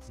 It's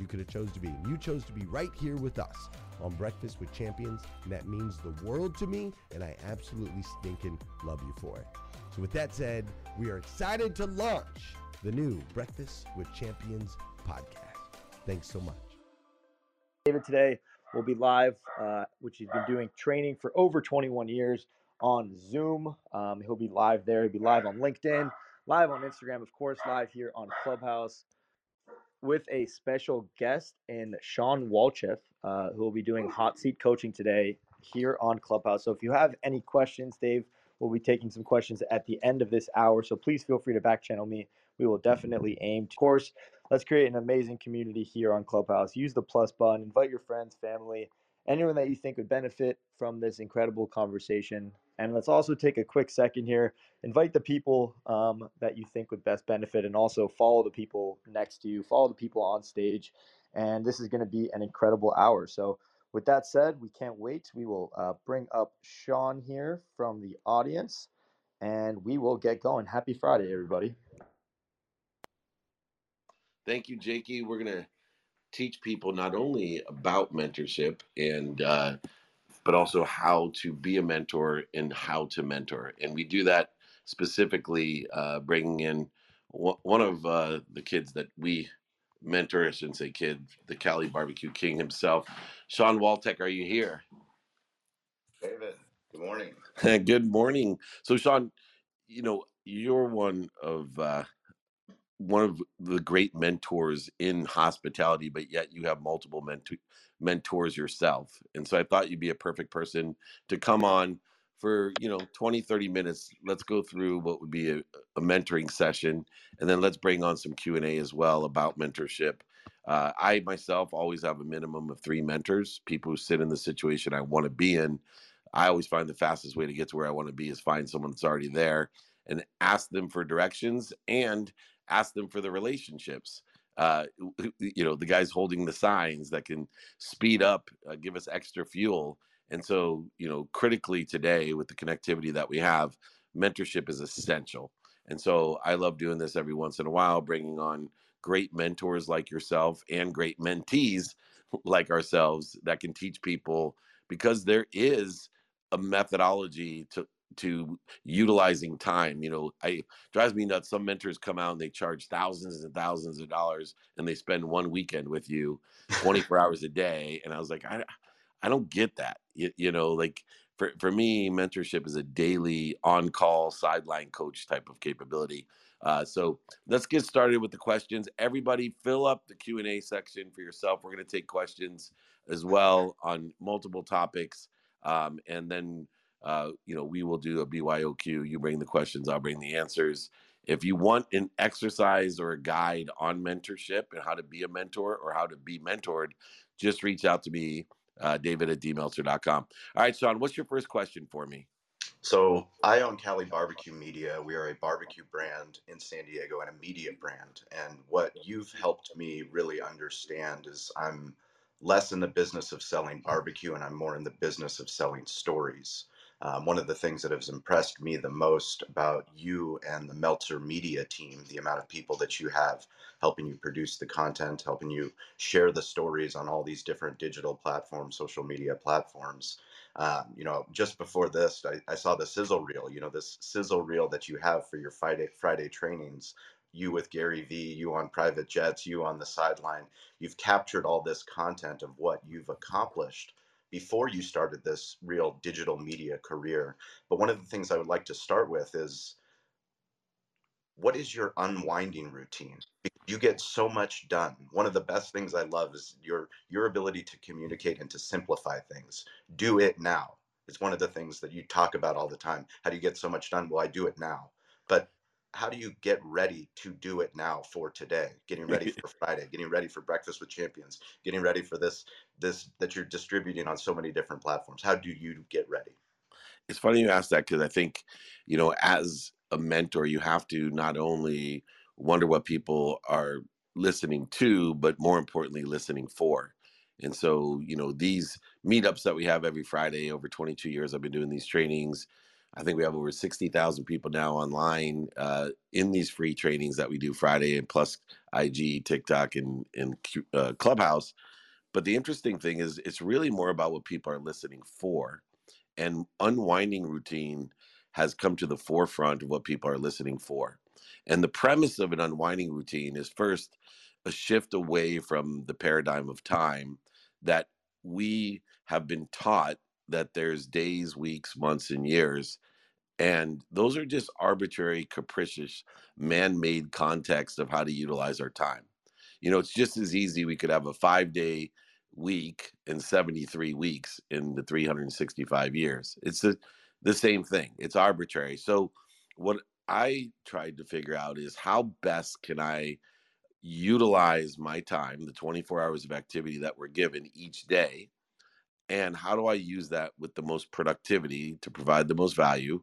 you could have chose to be, and you chose to be right here with us on Breakfast with Champions, and that means the world to me, and I absolutely stinking love you for it. So with that said, we are excited to launch the new Breakfast with Champions podcast. Thanks so much. David today will be live, which he's been doing training for over 21 years on Zoom. He'll be live there. He'll be live on LinkedIn, live on Instagram, of course, live here on Clubhouse, with a special guest in Sean Walchef, who will be doing hot seat coaching today here on Clubhouse. So if you have any questions, Dave will be taking some questions at the end of this hour. So please feel free to back channel me. We will definitely aim to, of course, let's create an amazing community here on Clubhouse. Use the plus button, invite your friends, family, anyone that you think would benefit from this incredible conversation. And let's also take a quick second here. Invite the people that you think would best benefit, and also follow the people next to you, follow the people on stage. And this is going to be an incredible hour. So with that said, we can't wait. We will bring up Sean here from the audience, and we will get going. Happy Friday, everybody. Thank you, Jakey. We're going to teach people not only about mentorship and but also how to be a mentor and how to mentor. And we do that specifically bringing in one of the kids that we mentor, I shouldn't say kid, the Cali Barbecue King himself. Sean Walchef, are you here? David, good morning. Good morning. So Sean, you know, you're one of the great mentors in hospitality, but yet you have multiple mentors yourself. And so I thought you'd be a perfect person to come on for, you know, 20, 30 minutes. Let's go through what would be a mentoring session, and then let's bring on some Q&A as well about mentorship. I myself always have a minimum of 3 mentors, people who sit in the situation I want to be in. I always find the fastest way to get to where I want to be is find someone that's already there and ask them for directions and ask them for the relationships. You know, the guys holding the signs that can speed up, give us extra fuel. And so, you know, critically today with the connectivity that we have, mentorship is essential. And so I love doing this every once in a while, bringing on great mentors like yourself and great mentees like ourselves that can teach people, because there is a methodology to utilizing time. You know, it drives me nuts. Some mentors come out and they charge thousands and thousands of dollars and they spend one weekend with you 24 hours a day. And I was like, I don't get that. You know, like for me, mentorship is a daily on-call sideline coach type of capability. So let's get started with the questions. Everybody fill up the Q&A section for yourself. We're going to take questions as well on multiple topics. And then you know, we will do a BYOQ. You bring the questions, I'll bring the answers. If you want an exercise or a guide on mentorship and how to be a mentor or how to be mentored, just reach out to me, David at dmeltzer.com. All right, Sean, what's your first question for me? So I own Cali Barbecue Media. We are a barbecue brand in San Diego and a media brand. And what you've helped me really understand is I'm less in the business of selling barbecue and I'm more in the business of selling stories. One of the things that has impressed me the most about you and the Meltzer Media team, the amount of people that you have helping you produce the content, helping you share the stories on all these different digital platforms, social media platforms. You know, just before this, I saw the sizzle reel, you know, this sizzle reel that you have for your Friday trainings, you with Gary Vee, you on private jets, you on the sideline. You've captured all this content of what you've accomplished before you started this real digital media career. But one of the things I would like to start with is, what is your unwinding routine? You get so much done. One of the best things I love is your ability to communicate and to simplify things. Do it now. It's one of the things that you talk about all the time. How do you get so much done? Well, I do it now. But how do you get ready to do it now for today? Getting ready for Friday, getting ready for Breakfast with Champions, getting ready for this that you're distributing on so many different platforms. How do you get ready? It's funny you ask that, because I think, you know, as a mentor, you have to not only wonder what people are listening to, but more importantly, listening for. And so, you know, these meetups that we have every Friday, over 22 years, I've been doing these trainings. I think we have over 60,000 people now online in these free trainings that we do Friday, and plus IG, TikTok, and Clubhouse. But the interesting thing is, it's really more about what people are listening for. And unwinding routine has come to the forefront of what people are listening for. And the premise of an unwinding routine is, first, a shift away from the paradigm of time that we have been taught, that there's days, weeks, months, and years. And those are just arbitrary, capricious, man-made context of how to utilize our time. You know, it's just as easy. We could have a 5-day week and 73 weeks in the 365 years. It's the same thing. It's arbitrary. So what I tried to figure out is, how best can I utilize my time, the 24 hours of activity that we're given each day, and how do I use that with the most productivity to provide the most value,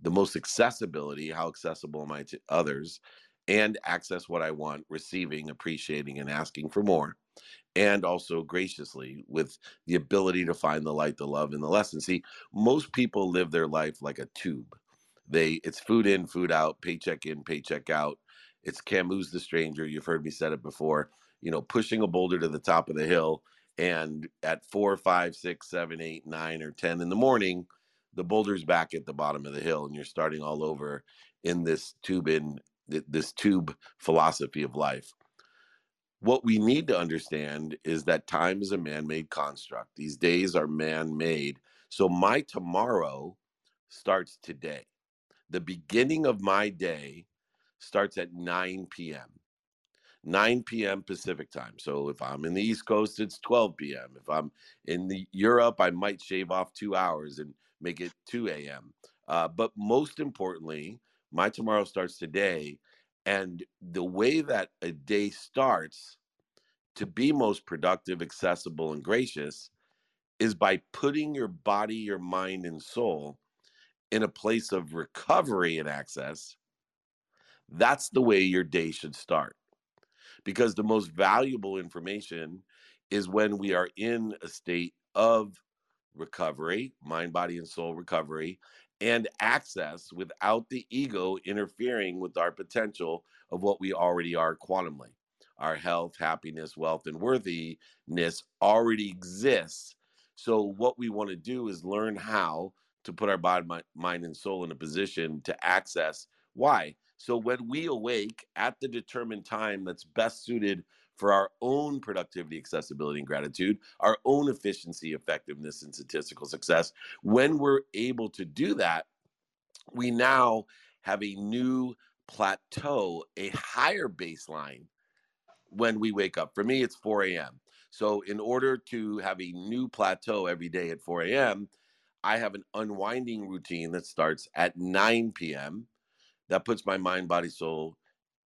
the most accessibility, how accessible am I to others, and access what I want, receiving, appreciating, and asking for more, and also graciously with the ability to find the light, the love, and the lesson. See, most people live their life like a tube. It's food in, food out, paycheck in, paycheck out. It's Camus, The Stranger. You've heard me said it before, you know, pushing a boulder to the top of the hill. And at 4, 5, 6, 7, 8, 9, or 10 in the morning, the boulder's back at the bottom of the hill, and you're starting all over in this tube philosophy of life. What we need to understand is that time is a man-made construct. These days are man-made. So my tomorrow starts today. The beginning of my day starts at 9 p.m. 9 p.m. Pacific time. So if I'm in the East Coast, it's 12 p.m. If I'm in Europe, I might shave off 2 hours and make it 2 a.m. But most importantly, my tomorrow starts today. And the way that a day starts to be most productive, accessible, and gracious is by putting your body, your mind, and soul in a place of recovery and access. That's the way your day should start. Because the most valuable information is when we are in a state of recovery, mind, body, and soul recovery, and access without the ego interfering with our potential of what we already are quantumly. Our health, happiness, wealth, and worthiness already exists. So what we want to do is learn how to put our body, mind, and soul in a position to access. Why? So when we awake at the determined time that's best suited for our own productivity, accessibility, and gratitude, our own efficiency, effectiveness, and statistical success, when we're able to do that, we now have a new plateau, a higher baseline when we wake up. For me, it's 4 a.m. So in order to have a new plateau every day at 4 a.m., I have an unwinding routine that starts at 9 p.m. That puts my mind, body, soul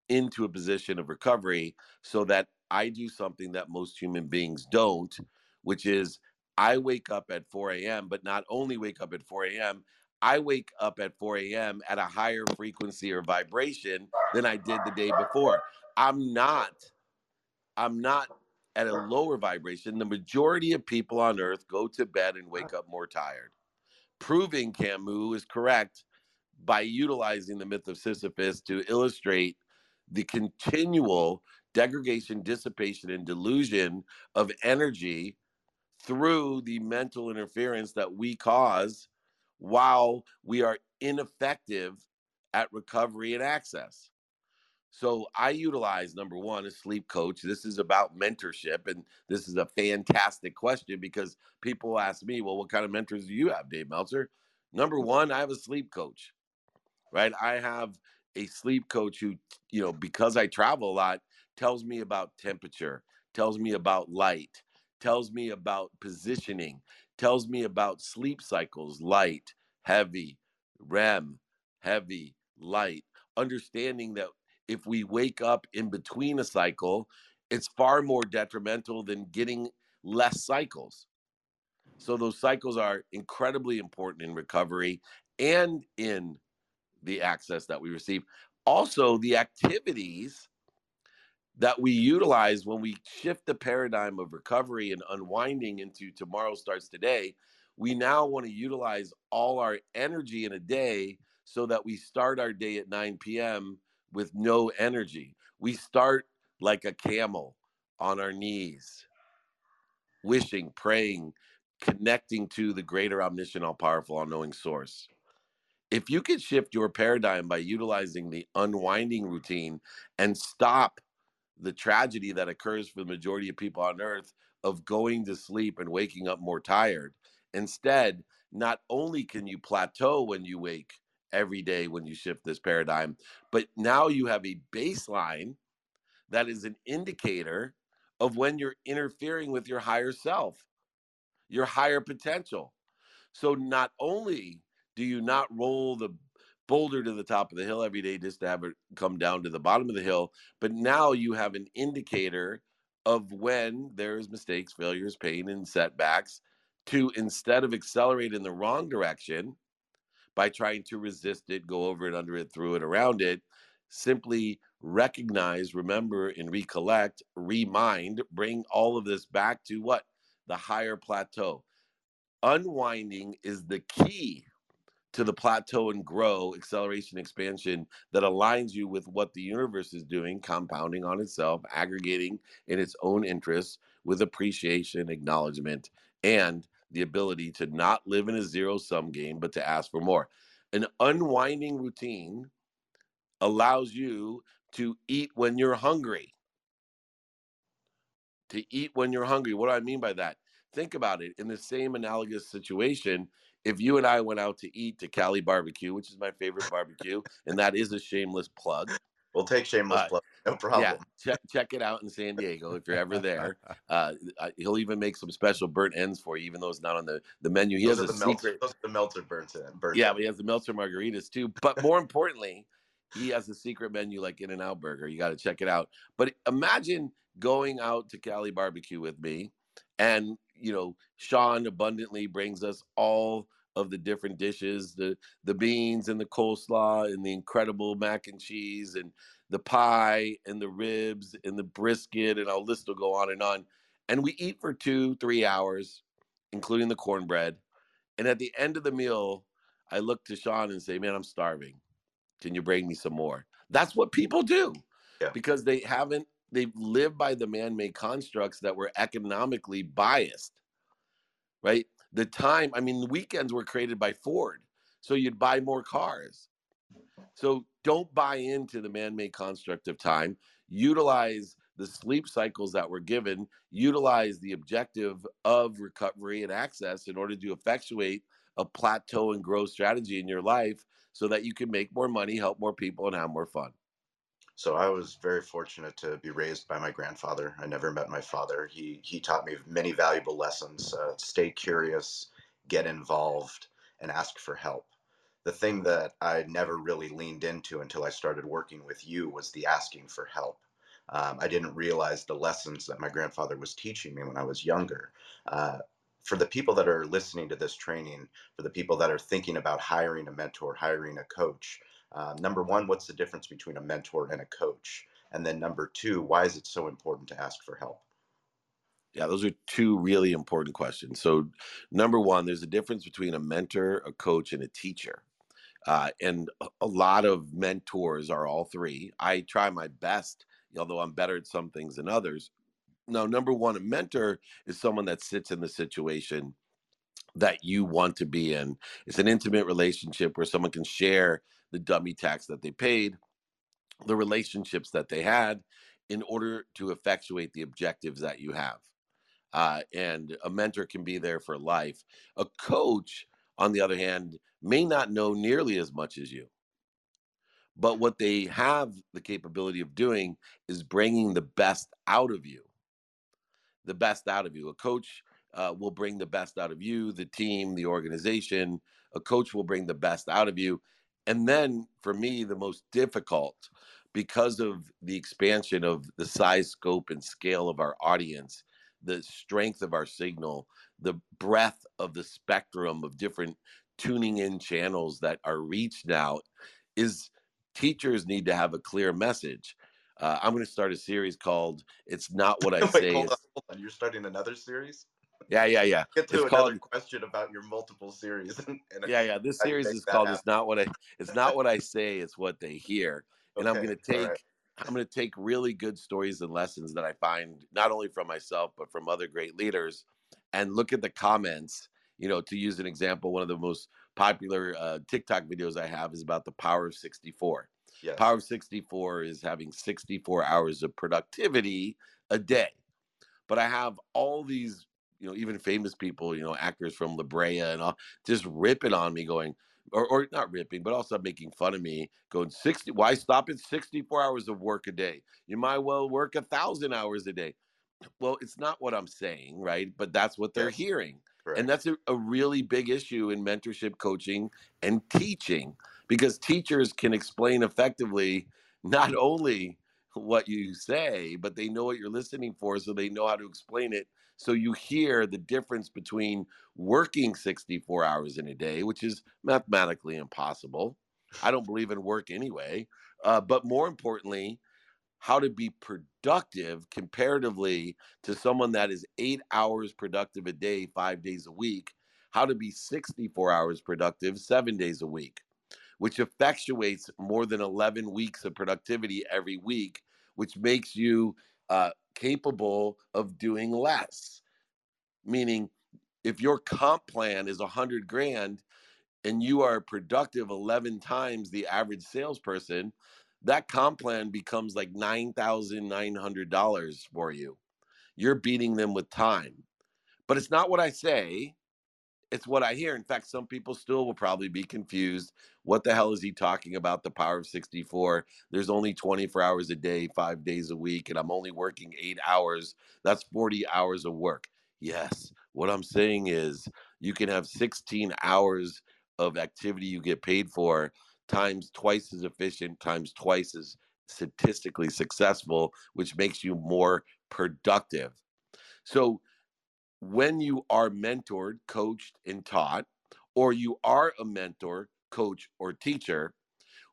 into a position of recovery so that I do something that most human beings don't, which is I wake up at 4 a.m., but not only wake up at 4 a.m., I wake up at 4 a.m. at a higher frequency or vibration than I did the day before. I'm not at a lower vibration. The majority of people on earth go to bed and wake up more tired. Proving Camus is correct by utilizing the myth of Sisyphus to illustrate the continual degradation, dissipation, and delusion of energy through the mental interference that we cause while we are ineffective at recovery and access. So I utilize, number one, a sleep coach. This is about mentorship, and this is a fantastic question because people ask me, well, what kind of mentors do you have, Dave Meltzer? Number one, I have a sleep coach, right? I have a sleep coach who, because I travel a lot, tells me about temperature, tells me about light, tells me about positioning, tells me about sleep cycles, light, heavy, REM, heavy, light, understanding that if we wake up in between a cycle, it's far more detrimental than getting less cycles. So those cycles are incredibly important in recovery and in the access that we receive. Also, the activities that we utilize when we shift the paradigm of recovery and unwinding into tomorrow starts today, we now want to utilize all our energy in a day so that we start our day at 9 p.m. with no energy. We start like a camel on our knees, wishing, praying, connecting to the greater, omniscient, all-powerful, all-knowing source. If you can shift your paradigm by utilizing the unwinding routine and stop the tragedy that occurs for the majority of people on earth of going to sleep and waking up more tired, instead, not only can you plateau when you wake every day when you shift this paradigm, but now you have a baseline that is an indicator of when you're interfering with your higher self, your higher potential. So not only do you not roll the boulder to the top of the hill every day just to have it come down to the bottom of the hill, but now you have an indicator of when there's mistakes, failures, pain, and setbacks to, instead of accelerate in the wrong direction by trying to resist it, go over it, under it, through it, around it, simply recognize, remember, and recollect, remind, bring all of this back to what? The higher plateau. Unwinding is the key to the plateau and grow, acceleration, expansion that aligns you with what the universe is doing, compounding on itself, aggregating in its own interests with appreciation, acknowledgement, and the ability to not live in a zero-sum game, but to ask for more. An unwinding routine allows you to eat when you're hungry. to eat when you're hungry. What do I mean by that? Think about it. In the same analogous situation, if you and I went out to eat to Cali Barbecue, which is my favorite barbecue, and that is a shameless plug. We'll take shameless plug. No problem. Yeah, check it out in San Diego if you're ever there. He'll even make some special burnt ends for you, even though it's not on the menu. He has a secret. Those are the Meltzer burnt ends. Yeah, but he has the Meltzer margaritas too. But more importantly, he has a secret menu like In-N-Out Burger. You got to check it out. But imagine going out to Cali Barbecue with me, and you know, Sean abundantly brings us all of the different dishes, the beans and the coleslaw and the incredible mac and cheese and the pie and the ribs and the brisket, and our list will go on. And we eat for 2-3 hours, including the cornbread. And at the end of the meal, I look to Sean and say, man, I'm starving. Can you bring me some more? That's what people do, because they've lived by the man-made constructs that were economically biased, right? The time, I mean, the weekends were created by Ford, so you'd buy more cars. So don't buy into the man-made construct of time. Utilize the sleep cycles that were given. Utilize the objective of recovery and access in order to effectuate a plateau and growth strategy in your life so that you can make more money, help more people, and have more fun. So I was very fortunate to be raised by my grandfather. I never met my father. He taught me many valuable lessons. Stay curious, get involved, and ask for help. The thing that I never really leaned into until I started working with you was the asking for help. I didn't realize the lessons that my grandfather was teaching me when I was younger. For the people that are listening to this training, for the people that are thinking about hiring a mentor, hiring a coach, number one, what's the difference between a mentor and a coach? And then number two, why is it so important to ask for help? Yeah, those are two really important questions. So number one, there's a difference between a mentor, a coach, and a teacher. And a lot of mentors are all three. I try my best, although I'm better at some things than others. Now, number one, a mentor is someone that sits in the situation that you want to be in. It's an intimate relationship where someone can share the dummy tax that they paid, the relationships that they had in order to effectuate the objectives that you have. And a mentor can be there for life. A coach, on the other hand, may not know nearly as much as you, but what they have the capability of doing is bringing the best out of you, the best out of you. A coach will bring the best out of you, the team, the organization. A coach will bring the best out of you. And then for me, the most difficult, because of the expansion of the size, scope, and scale of our audience, the strength of our signal, the breadth of the spectrum of different tuning in channels that are reached now, is teachers need to have a clear message. I'm going to start a series called It's Not What I Say. Wait, hold on. You're starting another series? Yeah. Get to another question about your multiple series. This series is called It's Not What I Say, It's What They Hear. And okay, I'm going to take really good stories and lessons that I find not only from myself but from other great leaders, and look at the comments. You know, to use an example, one of the most popular TikTok videos I have is about the power of 64. Yes. Power of 64 is having 64 hours of productivity a day. But I have all these, you know, even famous people, you know, actors from La Brea and all, just ripping on me going, or not ripping, but also making fun of me going, why stop at 64 hours of work a day? You might well work 1,000 hours a day. Well, it's not what I'm saying, right? But that's what they're hearing. Correct. And that's a really big issue in mentorship, coaching, and teaching, because teachers can explain effectively not only what you say, but they know what you're listening for, so they know how to explain it. So you hear the difference between working 64 hours in a day, which is mathematically impossible. I don't believe in work anyway. But more importantly, how to be productive comparatively to someone that is 8 hours productive a day, 5 days a week, how to be 64 hours productive, 7 days a week, which effectuates more than 11 weeks of productivity every week, which makes you capable of doing less. Meaning, if your comp plan is $100,000 and you are productive 11 times the average salesperson, that comp plan becomes like $9,900 for you. You're beating them with time. But it's not what I say. It's what I hear. In fact, some people still will probably be confused. What the hell is he talking about? The power of 64. There's only 24 hours a day, 5 days a week, and I'm only working 8 hours. That's 40 hours of work. Yes. What I'm saying is you can have 16 hours of activity you get paid for times twice as efficient, times twice as statistically successful, which makes you more productive. So when you are mentored, coached, and taught, or you are a mentor, coach, or teacher,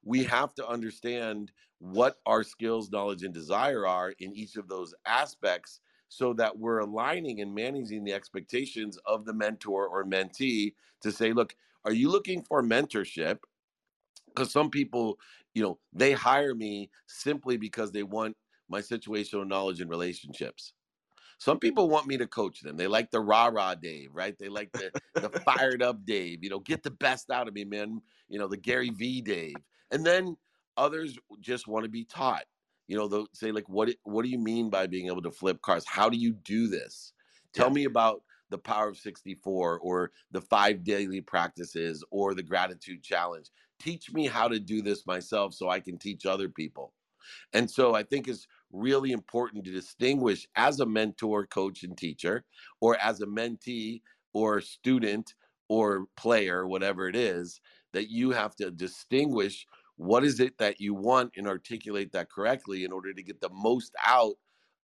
we have to understand what our skills, knowledge, and desire are in each of those aspects so that we're aligning and managing the expectations of the mentor or mentee to say, look, are you looking for mentorship? Because some people, you know, they hire me simply because they want my situational knowledge and relationships. Some people want me to coach them. They like the rah-rah Dave, right? They like the fired up Dave, you know, get the best out of me, man. You know, the Gary Vee Dave. And then others just want to be taught. You know, they'll say like, what do you mean by being able to flip cars? How do you do this? Tell me about the power of 64 or the 5 daily practices or the gratitude challenge. Teach me how to do this myself so I can teach other people. And so I think it's really important to distinguish as a mentor, coach, and teacher, or as a mentee or student or player, whatever it is, that you have to distinguish what is it that you want and articulate that correctly in order to get the most out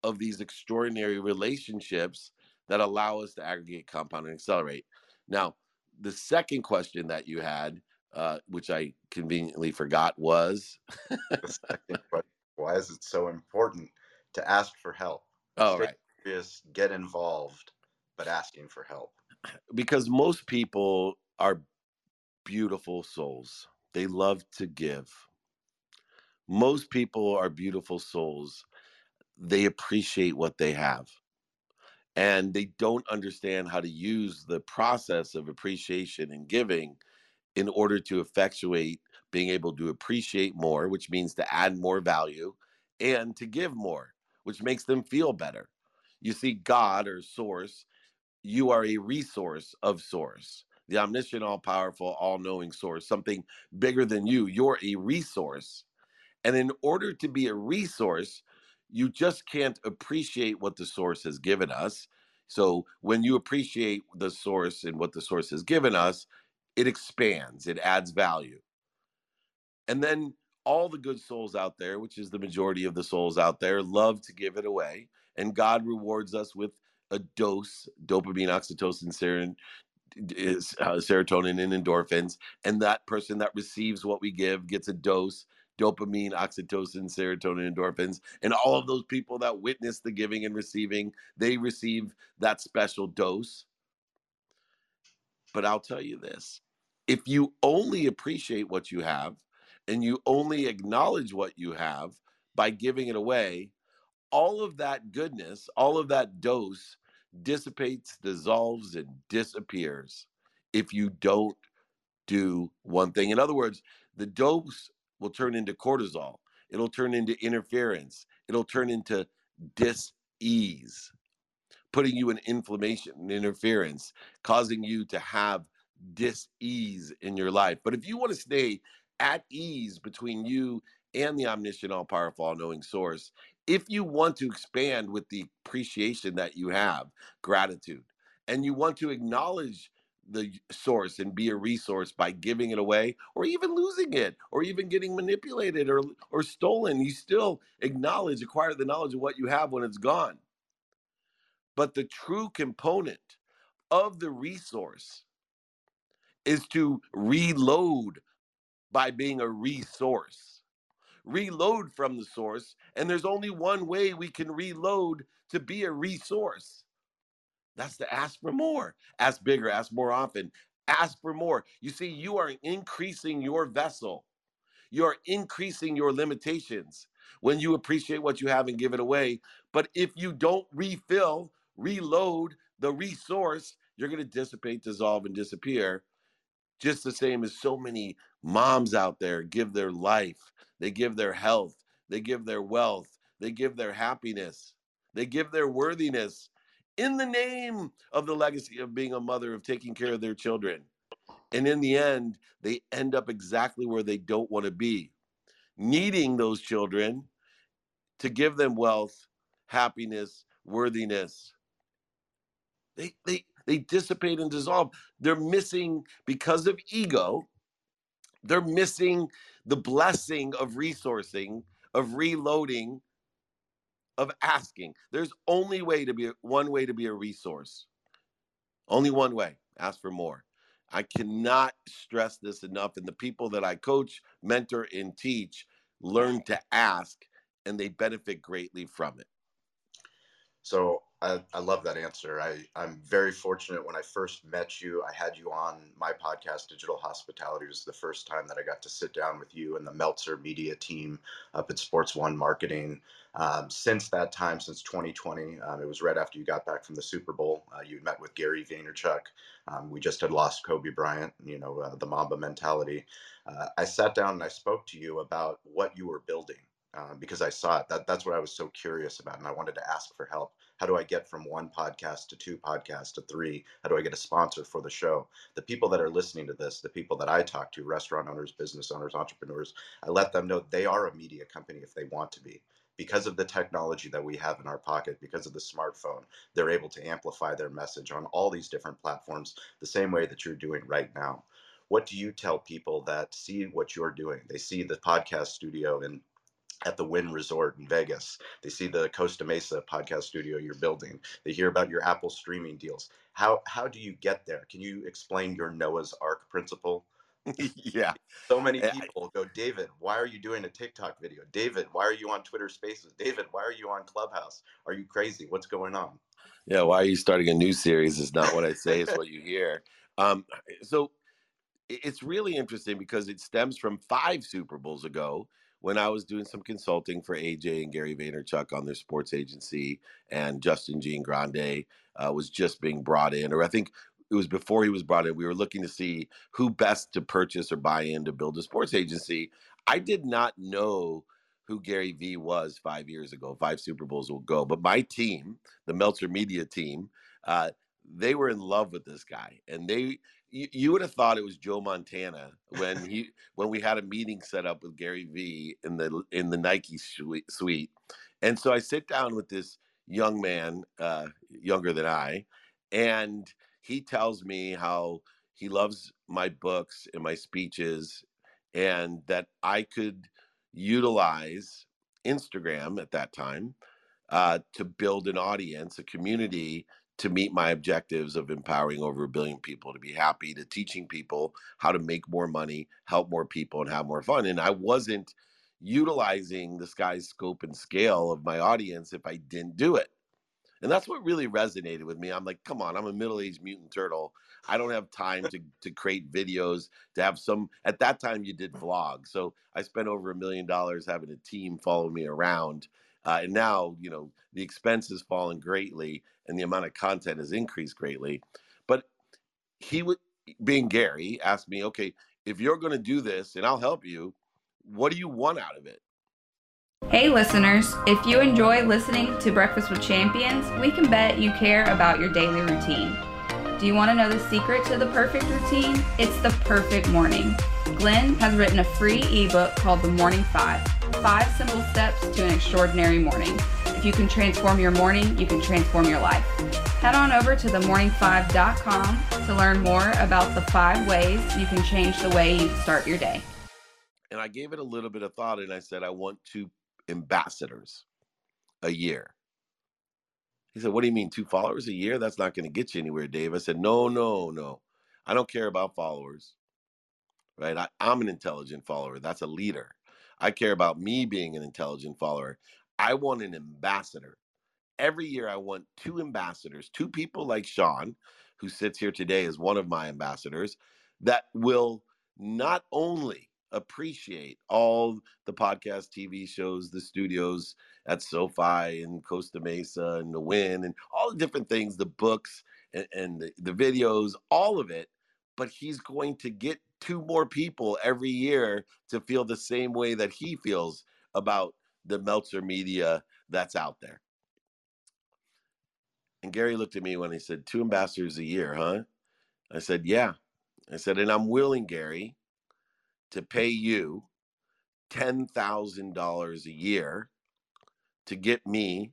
of these extraordinary relationships that allow us to aggregate, compound, and accelerate. Now, the second question that you had, which I conveniently forgot, was? Why is it so important to ask for help? Oh, right. Just get involved, but asking for help. Because most people are beautiful souls. They love to give. Most people are beautiful souls. They appreciate what they have. And they don't understand how to use the process of appreciation and giving in order to effectuate being able to appreciate more, which means to add more value, and to give more, which makes them feel better. You see, God or source, you are a resource of source, the omniscient, all-powerful, all-knowing source, something bigger than you. You're a resource. And in order to be a resource, you just can't appreciate what the source has given us. So when you appreciate the source and what the source has given us, it expands, it adds value. And then all the good souls out there, which is the majority of the souls out there, love to give it away. And God rewards us with a dose, dopamine, oxytocin, serotonin, and endorphins. And that person that receives what we give gets a dose, dopamine, oxytocin, serotonin, endorphins. And all of those people that witness the giving and receiving, they receive that special dose. But I'll tell you this, if you only appreciate what you have and you only acknowledge what you have by giving it away, all of that goodness, all of that dose dissipates, dissolves, and disappears if you don't do one thing. In other words, the dose will turn into cortisol. It'll turn into interference. It'll turn into dis-ease, putting you in inflammation and interference, causing you to have dis-ease in your life. But if you want to stay at ease between you and the omniscient, all-powerful, all-knowing source, if you want to expand with the appreciation that you have, gratitude, and you want to acknowledge the source and be a resource by giving it away or even losing it or even getting manipulated or stolen, you still acknowledge, acquire the knowledge of what you have when it's gone. But the true component of the resource is to reload by being a resource. Reload from the source. And there's only one way we can reload to be a resource. That's to ask for more. Ask bigger, ask more often, ask for more. You see, you are increasing your vessel. You're increasing your limitations when you appreciate what you have and give it away. But if you don't refill, reload the resource, you're going to dissipate, dissolve, and disappear. Just the same as so many moms out there give their life, they give their health, they give their wealth, they give their happiness, They give their worthiness in the name of the legacy of being a mother, of taking care of their children. And in the end, they end up exactly where they don't want to be, needing those children to give them wealth, happiness, worthiness. They dissipate and dissolve. They're missing, because of ego, they're missing the blessing of resourcing, of reloading, of asking. There's only one way to be a resource. Only one way. Ask for more. I cannot stress this enough. And the people that I coach, mentor, and teach learn to ask, and they benefit greatly from it. So I love that answer. I'm very fortunate. When I first met you, I had you on my podcast, Digital Hospitality. It was the first time that I got to sit down with you and the Meltzer Media team up at Sports One Marketing. Since that time, since 2020, it was right after you got back from the Super Bowl. You met with Gary Vaynerchuk. We just had lost Kobe Bryant, you know, the Mamba mentality. I sat down and I spoke to you about what you were building. Because I saw it. That's what I was so curious about, and I wanted to ask for help. How do I get from one podcast to two podcasts to three? How do I get a sponsor for the show? The people that are listening to this, the people that I talk to, restaurant owners, business owners, entrepreneurs, I let them know they are a media company if they want to be. Because of the technology that we have in our pocket, because of the smartphone, they're able to amplify their message on all these different platforms the same way that you're doing right now. What do you tell people that see what you're doing? They see the podcast studio in at the Wynn Resort in Vegas. They see the Costa Mesa podcast studio you're building. They hear about your Apple streaming deals. How do you get there? Can you explain your Noah's Ark principle? Yeah. So many people go, David, why are you doing a TikTok video? David, why are you on Twitter Spaces? David, why are you on Clubhouse? Are you crazy? What's going on? Yeah, why are you starting a new series? It's not what I say, it's what you hear. So it's really interesting because it stems from 5 Super Bowls ago, when I was doing some consulting for AJ and Gary Vaynerchuk on their sports agency, and Justin Jean Grande was just being brought in, or I think it was before he was brought in. We were looking to see who best to purchase or buy in to build a sports agency. I did not know who Gary Vee was 5 years ago, 5 Super Bowls ago, but my team, the Meltzer Media team, they were in love with this guy, and you would have thought it was Joe Montana when we had a meeting set up with Gary Vee in the Nike suite. And so I sit down with this young man, younger than I, and he tells me how he loves my books and my speeches, and that I could utilize Instagram at that time to build an audience, a community, to meet my objectives of empowering over a billion people to be happy, to teaching people how to make more money, help more people, and have more fun. And I wasn't utilizing the sky's scope and scale of my audience if I didn't do it. And that's what really resonated with me. I'm like, come on, I'm a middle-aged mutant turtle. I don't have time to create videos, to have some, at that time you did vlogs. So I spent over $1 million having a team follow me around. And now, you know, the expense has fallen greatly and the amount of content has increased greatly. But he would, being Gary, asked me, okay, if you're going to do this and I'll help you, what do you want out of it? Hey listeners, if you enjoy listening to Breakfast with Champions, we can bet you care about your daily routine. Do you want to know the secret to the perfect routine? It's the perfect morning. Glenn has written a free ebook called The Morning 5. 5 simple steps to an extraordinary morning. If you can transform your morning, you can transform your life. Head on over to themorning5.com to learn more about the 5 ways you can change the way you start your day. And I gave it a little bit of thought, and I said, I want 2 ambassadors a year. He said, what do you mean, 2 followers a year? That's not going to get you anywhere, Dave. I said, no. I don't care about followers, right? I'm an intelligent follower. That's a leader. I care about me being an intelligent follower. I want an ambassador. Every year I want 2 ambassadors, 2 people like Sean, who sits here today as one of my ambassadors, that will not only appreciate all the podcast, TV shows, the studios at SoFi and Costa Mesa and the Wynn and all the different things, the books and the videos, all of it, but he's going to get 2 more people every year to feel the same way that he feels about the Meltzer Media that's out there. And Gary looked at me when he said, 2 ambassadors a year, huh? I said, yeah. I said, and I'm willing, Gary, to pay you $10,000 a year to get me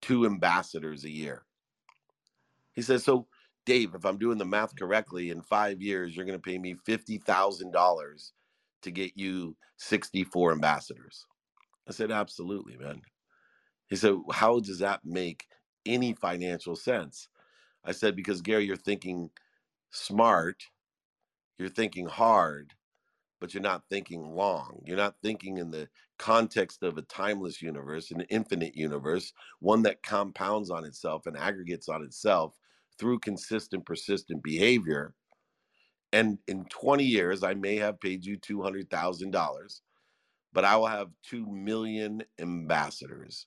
2 ambassadors a year. He says, so Dave, if I'm doing the math correctly, in 5 years, you're going to pay me $50,000 to get you 64 ambassadors. I said, absolutely, man. He said, how does that make any financial sense? I said, because Gary, you're thinking smart, you're thinking hard, but you're not thinking long. You're not thinking in the context of a timeless universe, an infinite universe, one that compounds on itself and aggregates on itself through consistent, persistent behavior. And in 20 years, I may have paid you $200,000, but I will have 2 million ambassadors,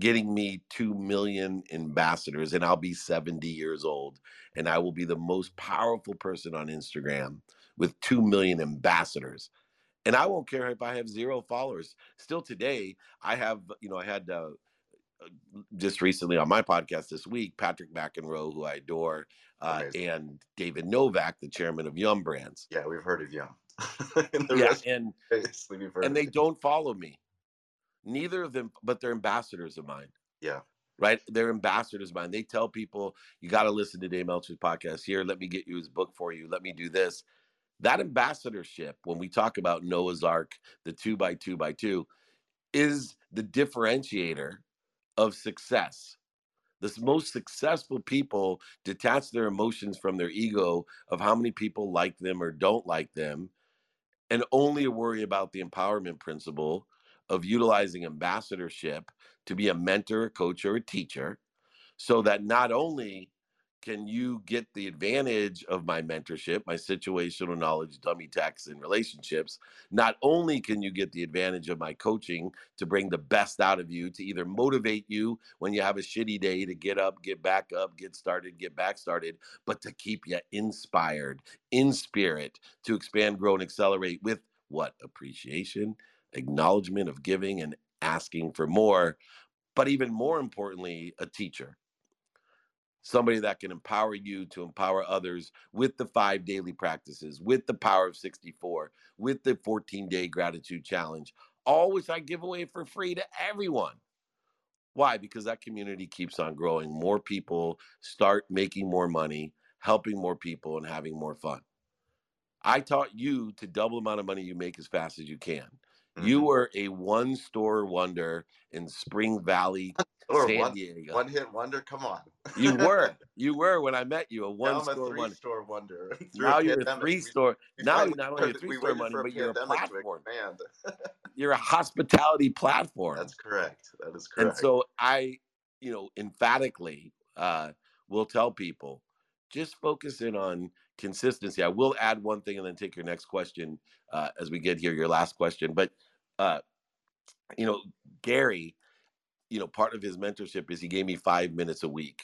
getting me 2 million ambassadors, and I'll be 70 years old, and I will be the most powerful person on Instagram with 2 million ambassadors. And I won't care if I have 0 followers. Still today, I have, you know, I had just recently on my podcast this week, Patrick McEnroe, who I adore, and David Novak, the chairman of Yum Brands. Yeah, we've heard of Yum. And they don't follow me. Neither of them, but they're ambassadors of mine. Yeah. Right? They're ambassadors of mine. They tell people, you got to listen to Dave Meltzer's podcast here. Let me get you his book for you. Let me do this. That ambassadorship, when we talk about Noah's Ark, the 2x2x2, is the differentiator of success. The most successful people detach their emotions from their ego of how many people like them or don't like them, and only worry about the empowerment principle of utilizing ambassadorship to be a mentor, a coach, or a teacher, so that not only can you get the advantage of my mentorship, my situational knowledge, dummy tactics, and relationships, not only can you get the advantage of my coaching to bring the best out of you, to either motivate you when you have a shitty day to get up, get back up, get started, get back started, but to keep you inspired, in spirit, to expand, grow, and accelerate with what? Appreciation, acknowledgement of giving, and asking for more, but even more importantly, a teacher. Somebody that can empower you to empower others with the 5 daily practices, with the power of 64, with the 14-day gratitude challenge, all which I give away for free to everyone. Why? Because that community keeps on growing. More people start making more money, helping more people, and having more fun. I taught you to double the amount of money you make as fast as you can. Mm-hmm. You were a one-store wonder in Spring Valley, San Diego. One-hit wonder? Come on. You were. You were when I met you, a one-store wonder. Now I'm a three-store wonder. Now you're a three-store. Now you're not only a three-store wonder, but you're a platform. You're a hospitality platform. That's correct. That is correct. And so I, you know, emphatically will tell people, just focus in on consistency. I will add one thing and then take your next question as we get here, your last question. But, you know, Gary, you know, part of his mentorship is he gave me 5 minutes a week,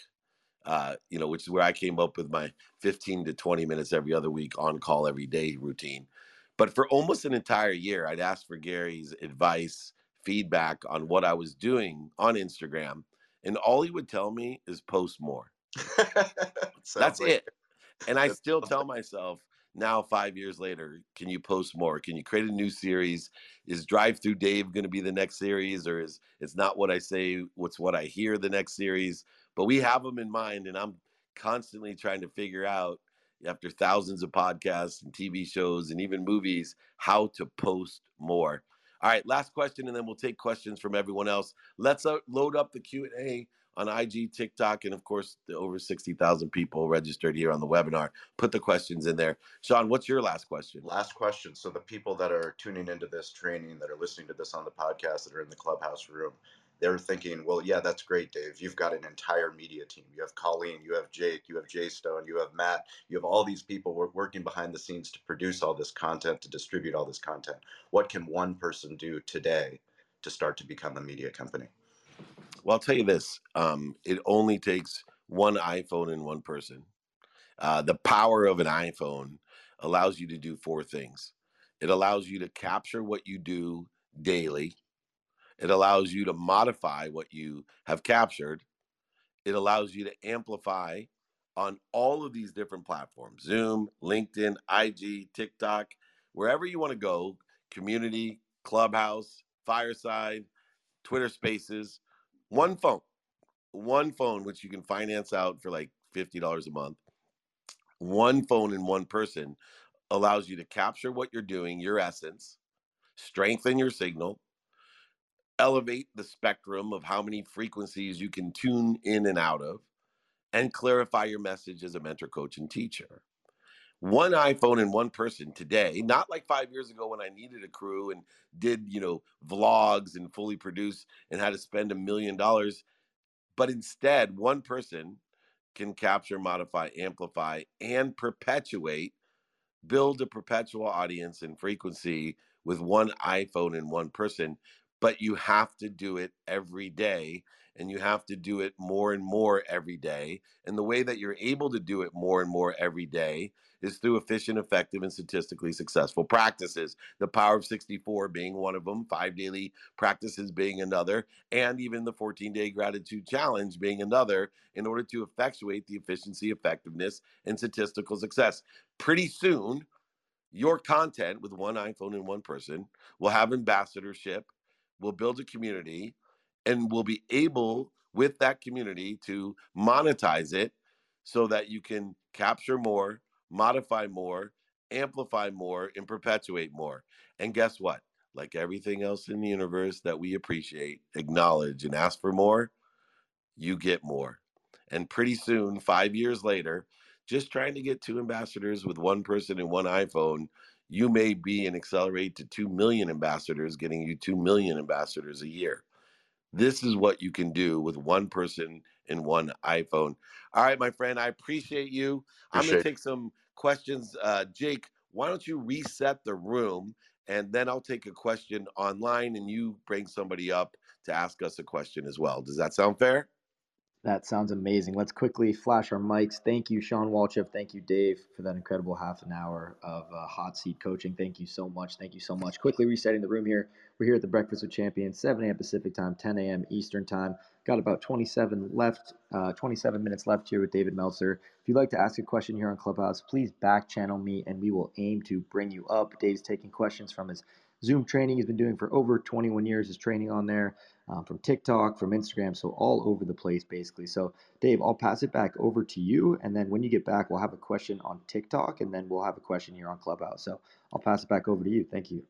you know, which is where I came up with my 15 to 20 minutes every other week on call every day routine. But for almost an entire year, I'd asked for Gary's advice, feedback on what I was doing on Instagram. And all he would tell me is post more. That's it. And I still tell myself now, 5 years later, can you post more? Can you create a new series? Is Drive Through Dave going to be the next series, or is It's Not What I Say, What's What I Hear the next series? But we have them in mind, and I'm constantly trying to figure out, after thousands of podcasts and TV shows and even movies, how to post more. All right, last question, and then we'll take questions from everyone else. Let's load up the Q&A on IG, TikTok, and of course, the over 60,000 people registered here on the webinar. Put the questions in there. Sean, what's your last question? Last question. So the people that are tuning into this training, that are listening to this on the podcast, that are in the Clubhouse room, they're thinking, well, yeah, that's great, Dave. You've got an entire media team. You have Colleen, you have Jake, you have Jay Stone, you have Matt, you have all these people working behind the scenes to produce all this content, to distribute all this content. What can one person do today to start to become a media company? Well, I'll tell you this, it only takes one iPhone and one person. The power of an iPhone allows you to do 4 things. It allows you to capture what you do daily. It allows you to modify what you have captured. it allows you to amplify on all of these different platforms, Zoom, LinkedIn, IG, TikTok, wherever you want to go, community, Clubhouse, Fireside, Twitter Spaces, one phone, which you can finance out for like $50 a month. One phone and one person allows you to capture what you're doing, your essence, strengthen your signal, elevate the spectrum of how many frequencies you can tune in and out of, and clarify your message as a mentor, coach, and teacher. One iPhone and one person today, not like 5 years ago when I needed a crew and did, vlogs and fully produce and had to spend $1 million. But instead, one person can capture, modify, amplify, and perpetuate, build a perpetual audience and frequency with one iPhone and one person. But you have to do it every day, and you have to do it more and more every day. And the way that you're able to do it more and more every day is through efficient, effective, and statistically successful practices. The Power of 64 being one of them, 5 daily practices being another, and even the 14-day gratitude challenge being another, in order to effectuate the efficiency, effectiveness, and statistical success. Pretty soon, your content with one iPhone and one person will have ambassadorship, will build a community, and will be able, with that community, to monetize it so that you can capture more, modify more, amplify more, and perpetuate more. And guess what? Like everything else in the universe that we appreciate, acknowledge, and ask for more, you get more. And pretty soon, 5 years later, just trying to get 2 ambassadors with one person and one iPhone, you may be and accelerate to 2 million ambassadors, getting you 2 million ambassadors a year. This is what you can do with one person and one iPhone. All right, my friend, I appreciate you. I'm going to take some questions. Jake, why don't you reset the room, and then I'll take a question online, and you bring somebody up to ask us a question as well. Does that sound fair? That sounds amazing. Let's quickly flash our mics. Thank you, Sean Walchef. Thank you, Dave, for that incredible half an hour of hot seat coaching. Thank you so much. Thank you so much. Quickly resetting the room here. We're here at the Breakfast with Champions, 7 a.m. Pacific time, 10 a.m. Eastern time. Got about 27 minutes left here with David Meltzer. If you'd like to ask a question here on Clubhouse, please back channel me, and we will aim to bring you up. Dave's taking questions from his Zoom training he's been doing for over 21 years, his training on there, from TikTok, from Instagram, so all over the place, basically. So, Dave, I'll pass it back over to you, and then when you get back, we'll have a question on TikTok, and then we'll have a question here on Clubhouse. So I'll pass it back over to you. Thank you.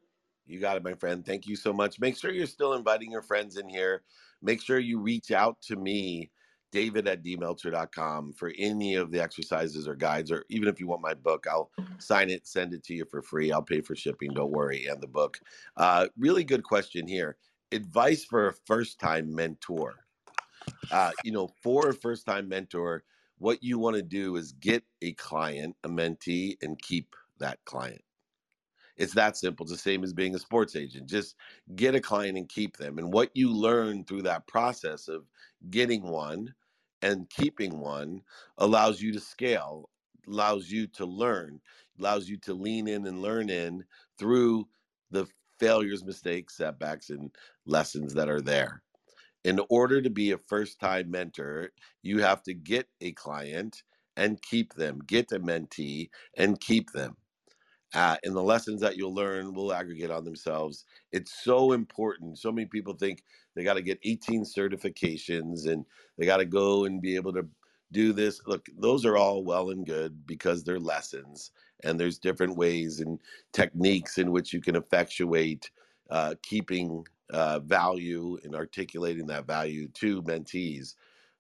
You got it, my friend. Thank you so much. Make sure you're still inviting your friends in here. Make sure you reach out to me, david@dmeltzer.com, for any of the exercises or guides, or even if you want my book, I'll sign it, send it to you for free. I'll pay for shipping, don't worry, and the book. Really good question here. Advice for a first-time mentor. For a first-time mentor, what you want to do is get a client, a mentee, and keep that client. It's that simple. It's the same as being a sports agent. Just get a client and keep them. And what you learn through that process of getting one and keeping one allows you to scale, allows you to learn, allows you to lean in and learn in through the failures, mistakes, setbacks, and lessons that are there. In order to be a first-time mentor, you have to get a client and keep them, get a mentee and keep them. And the lessons that you'll learn will aggregate on themselves. It's so important. So many people think they got to get 18 certifications and they got to go and be able to do this. Look, those are all well and good because they're lessons, and there's different ways and techniques in which you can effectuate keeping value and articulating that value to mentees.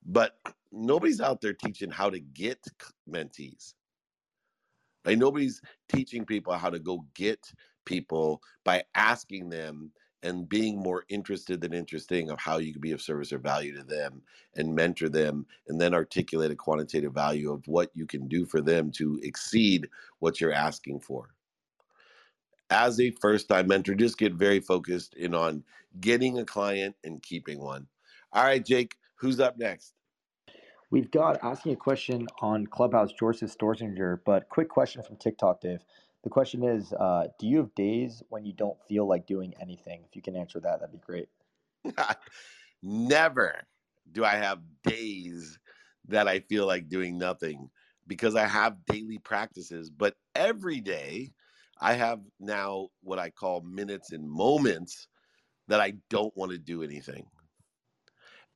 But nobody's out there teaching how to get mentees. Like, nobody's teaching people how to go get people by asking them and being more interested than interesting of how you can be of service or value to them and mentor them, and then articulate a quantitative value of what you can do for them to exceed what you're asking for. As a first-time mentor, just get very focused in on getting a client and keeping one. All right, Jake, who's up next? We've got asking a question on Clubhouse, George Storzinger, but quick question from TikTok, Dave. The question is, do you have days when you don't feel like doing anything? If you can answer that, that'd be great. Never. do I have days that I feel like doing nothing? Because I have daily practices, but every day I have now what I call minutes and moments that I don't want to do anything.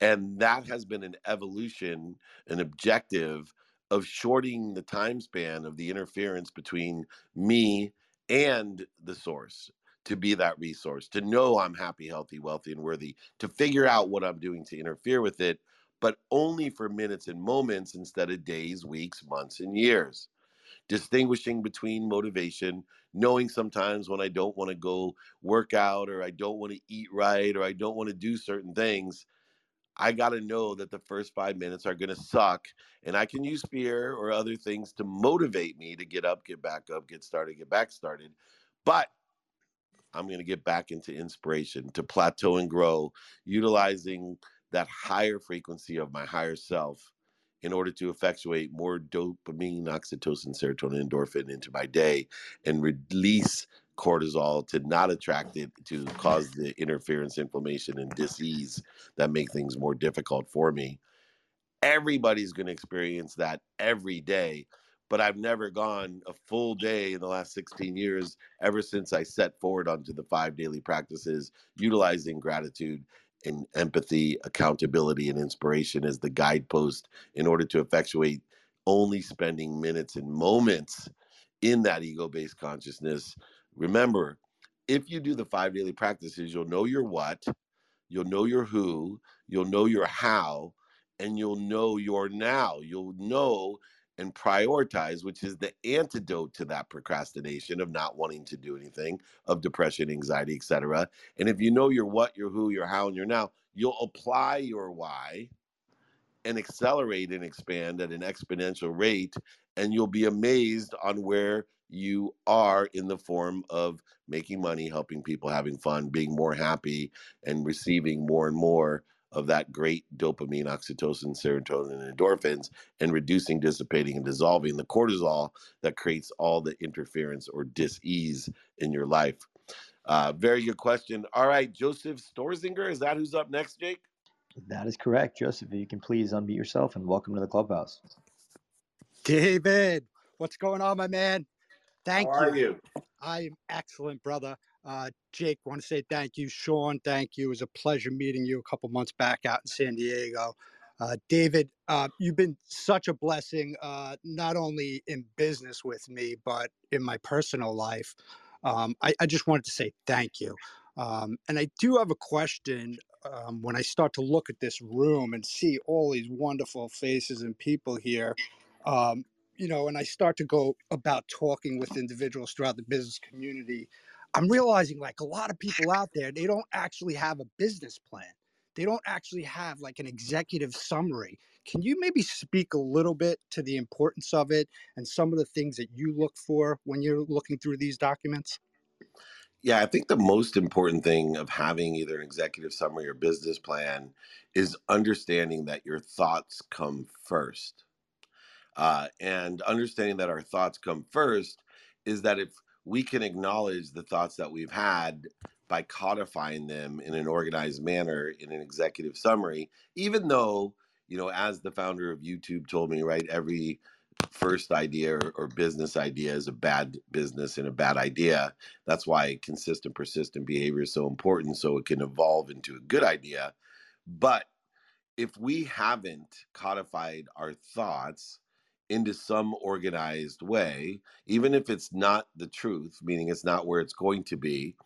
And that has been an evolution, an objective of shorting the time span of the interference between me and the source, to be that resource, to know I'm happy, healthy, wealthy, and worthy, to figure out what I'm doing to interfere with it, but only for minutes and moments instead of days, weeks, months, and years. Distinguishing between motivation, knowing sometimes when I don't want to go work out, or I don't want to eat right, or I don't want to do certain things, I got to know that the first 5 minutes are going to suck, and I can use fear or other things to motivate me to get up, get back up, get started, get back started. But I'm going to get back into inspiration, to plateau and grow, utilizing that higher frequency of my higher self in order to effectuate more dopamine, oxytocin, serotonin, endorphin into my day, and release cortisol to not attract it, to cause the interference, inflammation, and disease that make things more difficult for me. Everybody's going to experience that every day, but I've never gone a full day in the last 16 years, ever since I set forward onto the 5 daily practices, utilizing gratitude and empathy, accountability, and inspiration as the guidepost in order to effectuate only spending minutes and moments in that ego-based consciousness. Remember, if you do the 5 daily practices, you'll know your what, you'll know your who, you'll know your how, and you'll know your now. You'll know and prioritize, which is the antidote to that procrastination of not wanting to do anything, of depression, anxiety, etc. And if you know your what, your who, your how, and your now, you'll apply your why and accelerate and expand at an exponential rate, and you'll be amazed on where you are in the form of making money, helping people, having fun, being more happy, and receiving more and more of that great dopamine, oxytocin, serotonin, and endorphins, and reducing, dissipating, and dissolving the cortisol that creates all the interference or dis-ease in your life. Very good question. All right, Joseph Storzinger, is that who's up next, Jake? That is correct. Joseph, if you can please unmute yourself, and welcome to the Clubhouse. David, what's going on, my man? Thank you. How are you? I am excellent, brother. Jake, want to say thank you. Sean, thank you. It was a pleasure meeting you a couple months back out in San Diego. David, you've been such a blessing, not only in business with me, but in my personal life. I just wanted to say thank you. And I do have a question. When I start to look at this room and see all these wonderful faces and people here, you know, and I start to go about talking with individuals throughout the business community, I'm realizing like a lot of people out there, they don't actually have a business plan. They don't actually have like an executive summary. Can you maybe speak a little bit to the importance of it and some of the things that you look for when you're looking through these documents? Yeah, I think the most important thing of having either an executive summary or business plan is understanding that your thoughts come first. And understanding that our thoughts come first is that if we can acknowledge the thoughts that we've had by codifying them in an organized manner in an executive summary, even though, you know, as the founder of YouTube told me, right, every first idea or business idea is a bad business and a bad idea. That's why consistent, persistent behavior is so important, so it can evolve into a good idea. But if we haven't codified our thoughts into some organized way, even if it's not the truth, meaning it's not where it's going to be,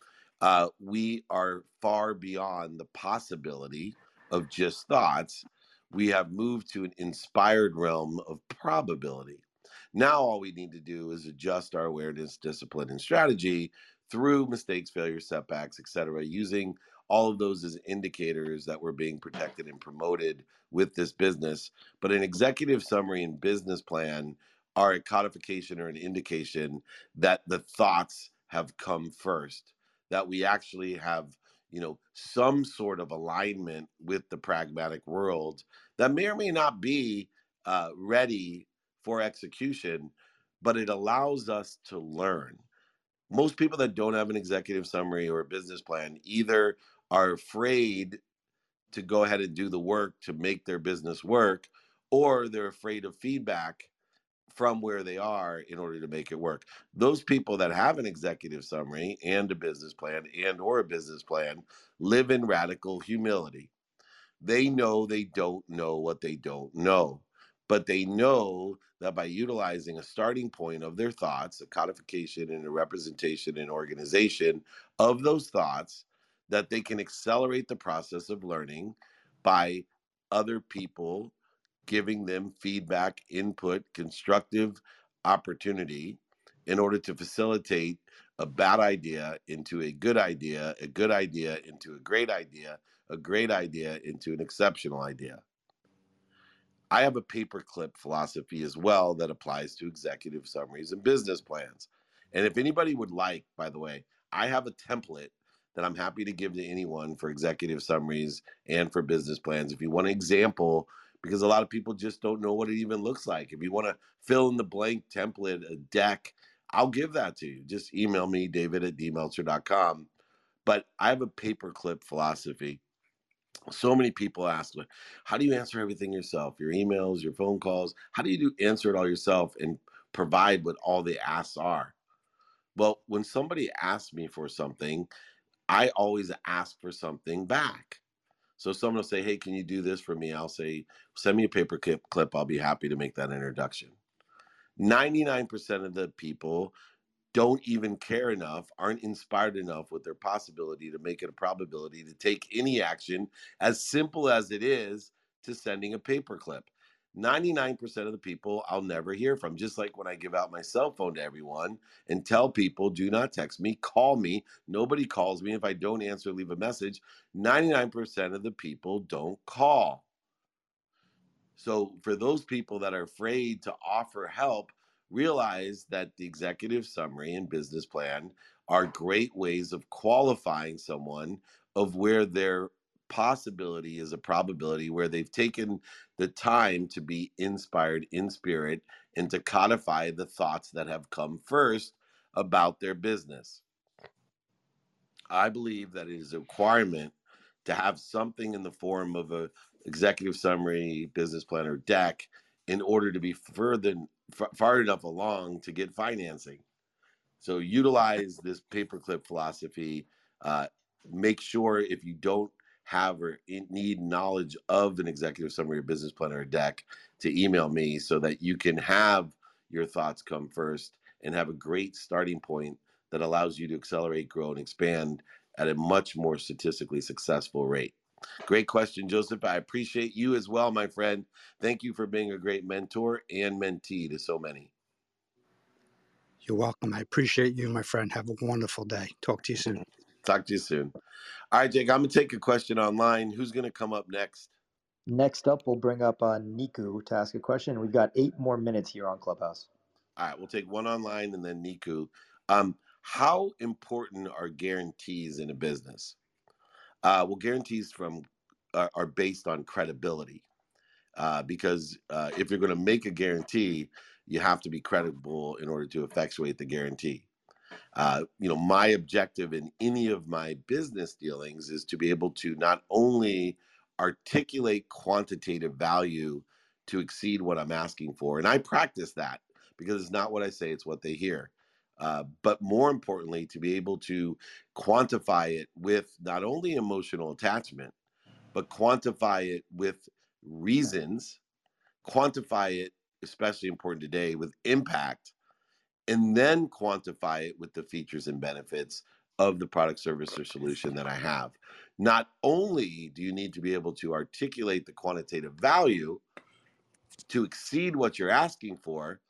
we are far beyond the possibility of just thoughts. We have moved to an inspired realm of probability. Now all we need to do is adjust our awareness, discipline, and strategy through mistakes, failures, setbacks, etc., using all of those as indicators that we're being protected and promoted with this business. But an executive summary and business plan are a codification or an indication that the thoughts have come first, that we actually have, you know, some sort of alignment with the pragmatic world that may or may not be ready for execution, but it allows us to learn. Most people that don't have an executive summary or a business plan either are afraid to go ahead and do the work to make their business work, or they're afraid of feedback from where they are in order to make it work. Those people that have an executive summary and a business plan and or a business plan live in radical humility. They know they don't know what they don't know, but they know that by utilizing a starting point of their thoughts, a codification and a representation and organization of those thoughts, that they can accelerate the process of learning by other people giving them feedback, input, constructive opportunity in order to facilitate a bad idea into a good idea into a great idea into an exceptional idea. I have a paperclip philosophy as well that applies to executive summaries and business plans. And if anybody would like, by the way, I have a template that I'm happy to give to anyone for executive summaries and for business plans. If you want an example, because a lot of people just don't know what it even looks like. If you want to fill in the blank template, a deck, I'll give that to you. Just email me, david@dmeltzer.com. But I have a paperclip philosophy. So many people ask, how do you answer everything yourself? Your emails, your phone calls, how do you answer it all yourself and provide what all the asks are? Well, when somebody asks me for something, I always ask for something back. So someone will say, hey, can you do this for me? I'll say, send me a paper clip. I'll be happy to make that introduction. 99% of the people don't even care enough, aren't inspired enough with their possibility to make it a probability to take any action as simple as it is to sending a paper clip. 99% of the people I'll never hear from, just like when I give out my cell phone to everyone and tell people, do not text me, call me. Nobody calls me. If I don't answer, leave a message. 99% of the people don't call. So for those people that are afraid to offer help, realize that the executive summary and business plan are great ways of qualifying someone of where their possibility is a probability, where they've taken the time to be inspired in spirit and to codify the thoughts that have come first about their business. I believe that it is a requirement to have something in the form of an executive summary, business plan, or deck in order to be far enough along to get financing. So utilize this paperclip philosophy. Make sure if you don't have or need knowledge of an executive summary or business plan or a deck to email me so that you can have your thoughts come first and have a great starting point that allows you to accelerate, grow, and expand at a much more statistically successful rate. Great question, Joseph. I appreciate you as well, my friend. Thank you for being a great mentor and mentee to so many. You're welcome. I appreciate you, my friend. Have a wonderful day. Talk to you soon. Talk to you soon. All right, Jake, I'm going to take a question online. Who's going to come up next? Next up, we'll bring up Niku to ask a question. We've got 8 more minutes here on Clubhouse. All right, we'll take one online and then Niku. How important are guarantees in a business? Well, guarantees are based on credibility because if you're going to make a guarantee, you have to be credible in order to effectuate the guarantee. My objective in any of my business dealings is to be able to not only articulate quantitative value to exceed what I'm asking for, and I practice that because it's not what I say, it's what they hear. But more importantly, to be able to quantify it with not only emotional attachment, but quantify it with reasons, quantify it, especially important today, with impact, and then quantify it with the features and benefits of the product, service, or solution that I have. Not only do you need to be able to articulate the quantitative value to exceed what you're asking for,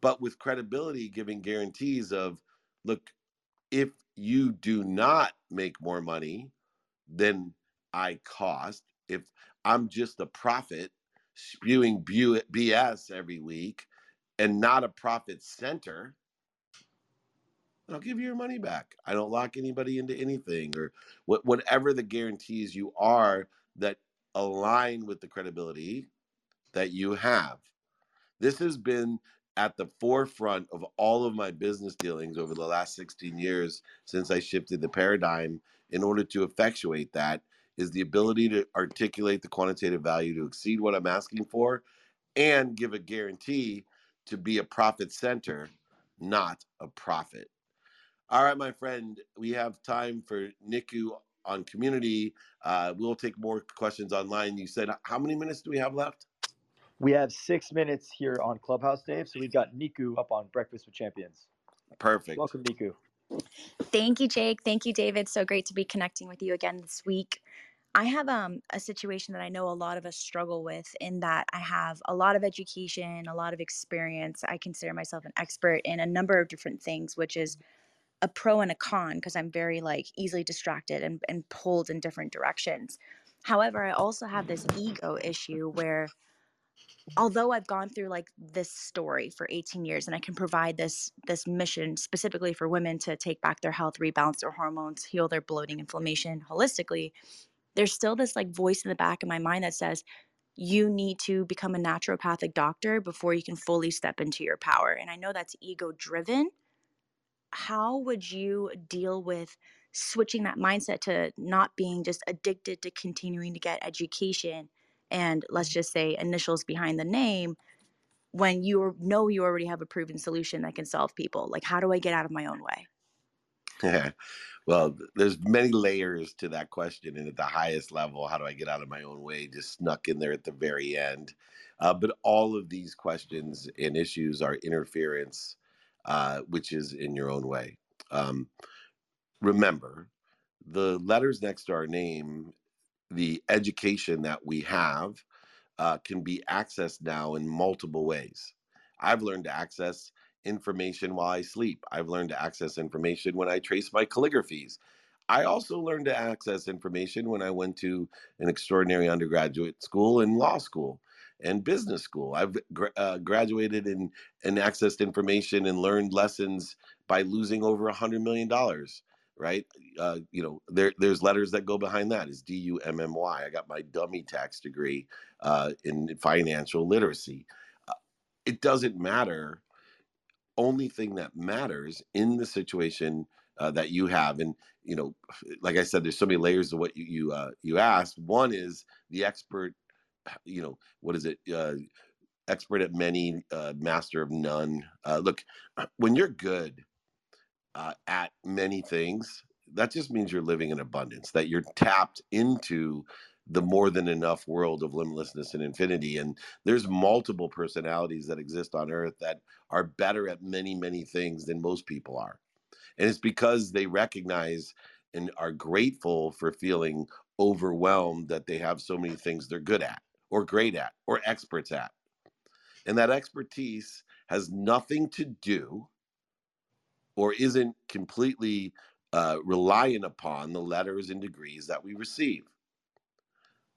but with credibility, giving guarantees of, look, if you do not make more money than I cost, if I'm just a prophet spewing BS every week, and not a profit center, I'll give you your money back. I don't lock anybody into anything, or whatever the guarantees you are that align with the credibility that you have. This has been at the forefront of all of my business dealings over the last 16 years since I shifted the paradigm in order to effectuate that. is the ability to articulate the quantitative value to exceed what I'm asking for and give a guarantee to be a profit center, not a profit. All right, my friend, we have time for Niku on community. We'll take more questions online. You said, how many minutes do we have left? We have 6 minutes here on Clubhouse, Dave. So we've got Niku up on Breakfast with Champions. Perfect. Welcome, Niku. Thank you, Jake. Thank you, David. So great to be connecting with you again this week. I have a situation that I know a lot of us struggle with, in that I have a lot of education, a lot of experience. I consider myself an expert in a number of different things, which is a pro and a con, because I'm very easily distracted and pulled in different directions. However, I also have this ego issue where, although I've gone through this story for 18 years and I can provide this mission specifically for women to take back their health, rebalance their hormones, heal their bloating, inflammation holistically, there's still this voice in the back of my mind that says, you need to become a naturopathic doctor before you can fully step into your power. And I know that's ego driven. How would you deal with switching that mindset to not being just addicted to continuing to get education and, let's just say, initials behind the name, when you know you already have a proven solution that can solve people? How do I get out of my own way? Yeah. Well, there's many layers to that question. And at the highest level, how do I get out of my own way, just snuck in there at the very end. But all of these questions and issues are interference, which is in your own way. Remember, the letters next to our name, the education that we have can be accessed now in multiple ways. I've learned to access information while I sleep. I've learned to access information when I trace my calligraphies. I also learned to access information when I went to an extraordinary undergraduate school and law school and business school. I've graduated and accessed information and learned lessons by losing over $100 million. Right? There's letters that go behind that. It's D-U-M-M-Y. I got my dummy tax degree in financial literacy. It doesn't matter. Only thing that matters in the situation that you have, and like I said, there's so many layers to what you asked. One is the expert. What is it? Expert at many, master of none. Look, when you're good at many things, that just means you're living in abundance, that you're tapped into the more than enough world of limitlessness and infinity. And there's multiple personalities that exist on earth that are better at many, many things than most people are. And it's because they recognize and are grateful for feeling overwhelmed that they have so many things they're good at or great at or experts at. And that expertise has nothing to do or isn't completely reliant upon the letters and degrees that we receive.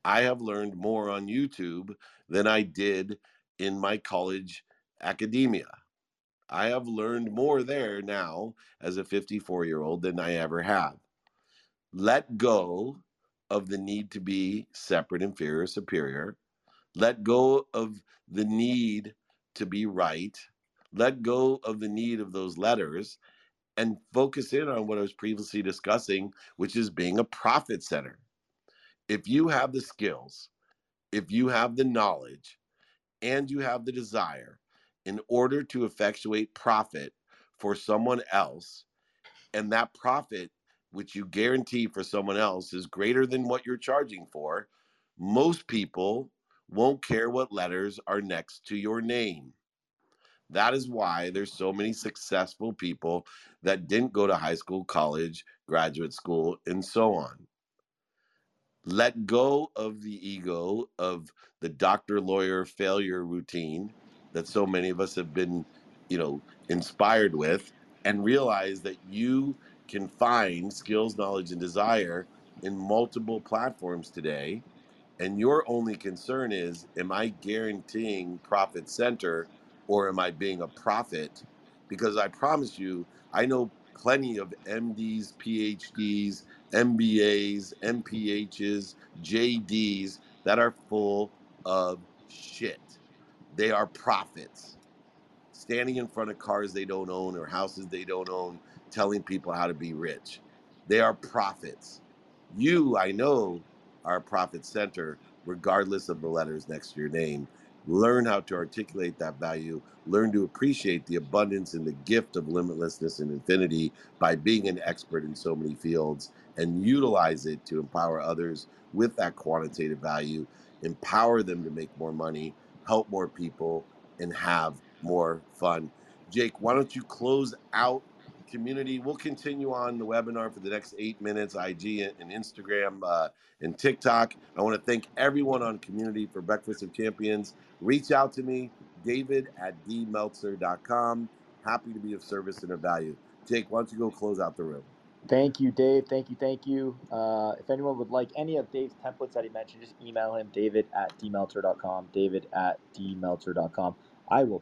I have learned more on YouTube than I did in my college academia. I have learned more there now as a 54-year-old than I ever have. Let go of the need to be separate, inferior, superior. Let go of the need to be right. Let go of the need of those letters and focus in on what I was previously discussing, which is being a profit center. If you have the skills, if you have the knowledge, and you have the desire in order to effectuate profit for someone else, and that profit which you guarantee for someone else is greater than what you're charging for, most people won't care what letters are next to your name. That is why there's so many successful people that didn't go to high school, college, graduate school, and so on. Let go of the ego of the doctor, lawyer, failure routine that so many of us have been, inspired with, and realize that you can find skills, knowledge, and desire in multiple platforms today. And your only concern is, am I guaranteeing profit center, or am I being a prophet? Because I promise you, I know plenty of MDs, PhDs, MBAs, MPHs, JDs that are full of shit. They are prophets, standing in front of cars they don't own or houses they don't own, telling people how to be rich. They are prophets. You, I know our profit center, regardless of the letters next to your name. Learn how to articulate that value. Learn to appreciate the abundance and the gift of limitlessness and infinity by being an expert in so many fields, and utilize it to empower others with that quantitative value, empower them to make more money, help more people, and have more fun. Jake, why don't you close out community? We'll continue on the webinar for the next 8 minutes, IG and Instagram and TikTok. I want to thank everyone on community for Breakfast of Champions. Reach out to me, david@dmeltzer.com. Happy to be of service and of value. Jake, why don't you go close out the room? Thank you, Dave. Thank you. If anyone would like any of Dave's templates that he mentioned, just email him, david@dmeltzer.com, david@dmeltzer.com. I will.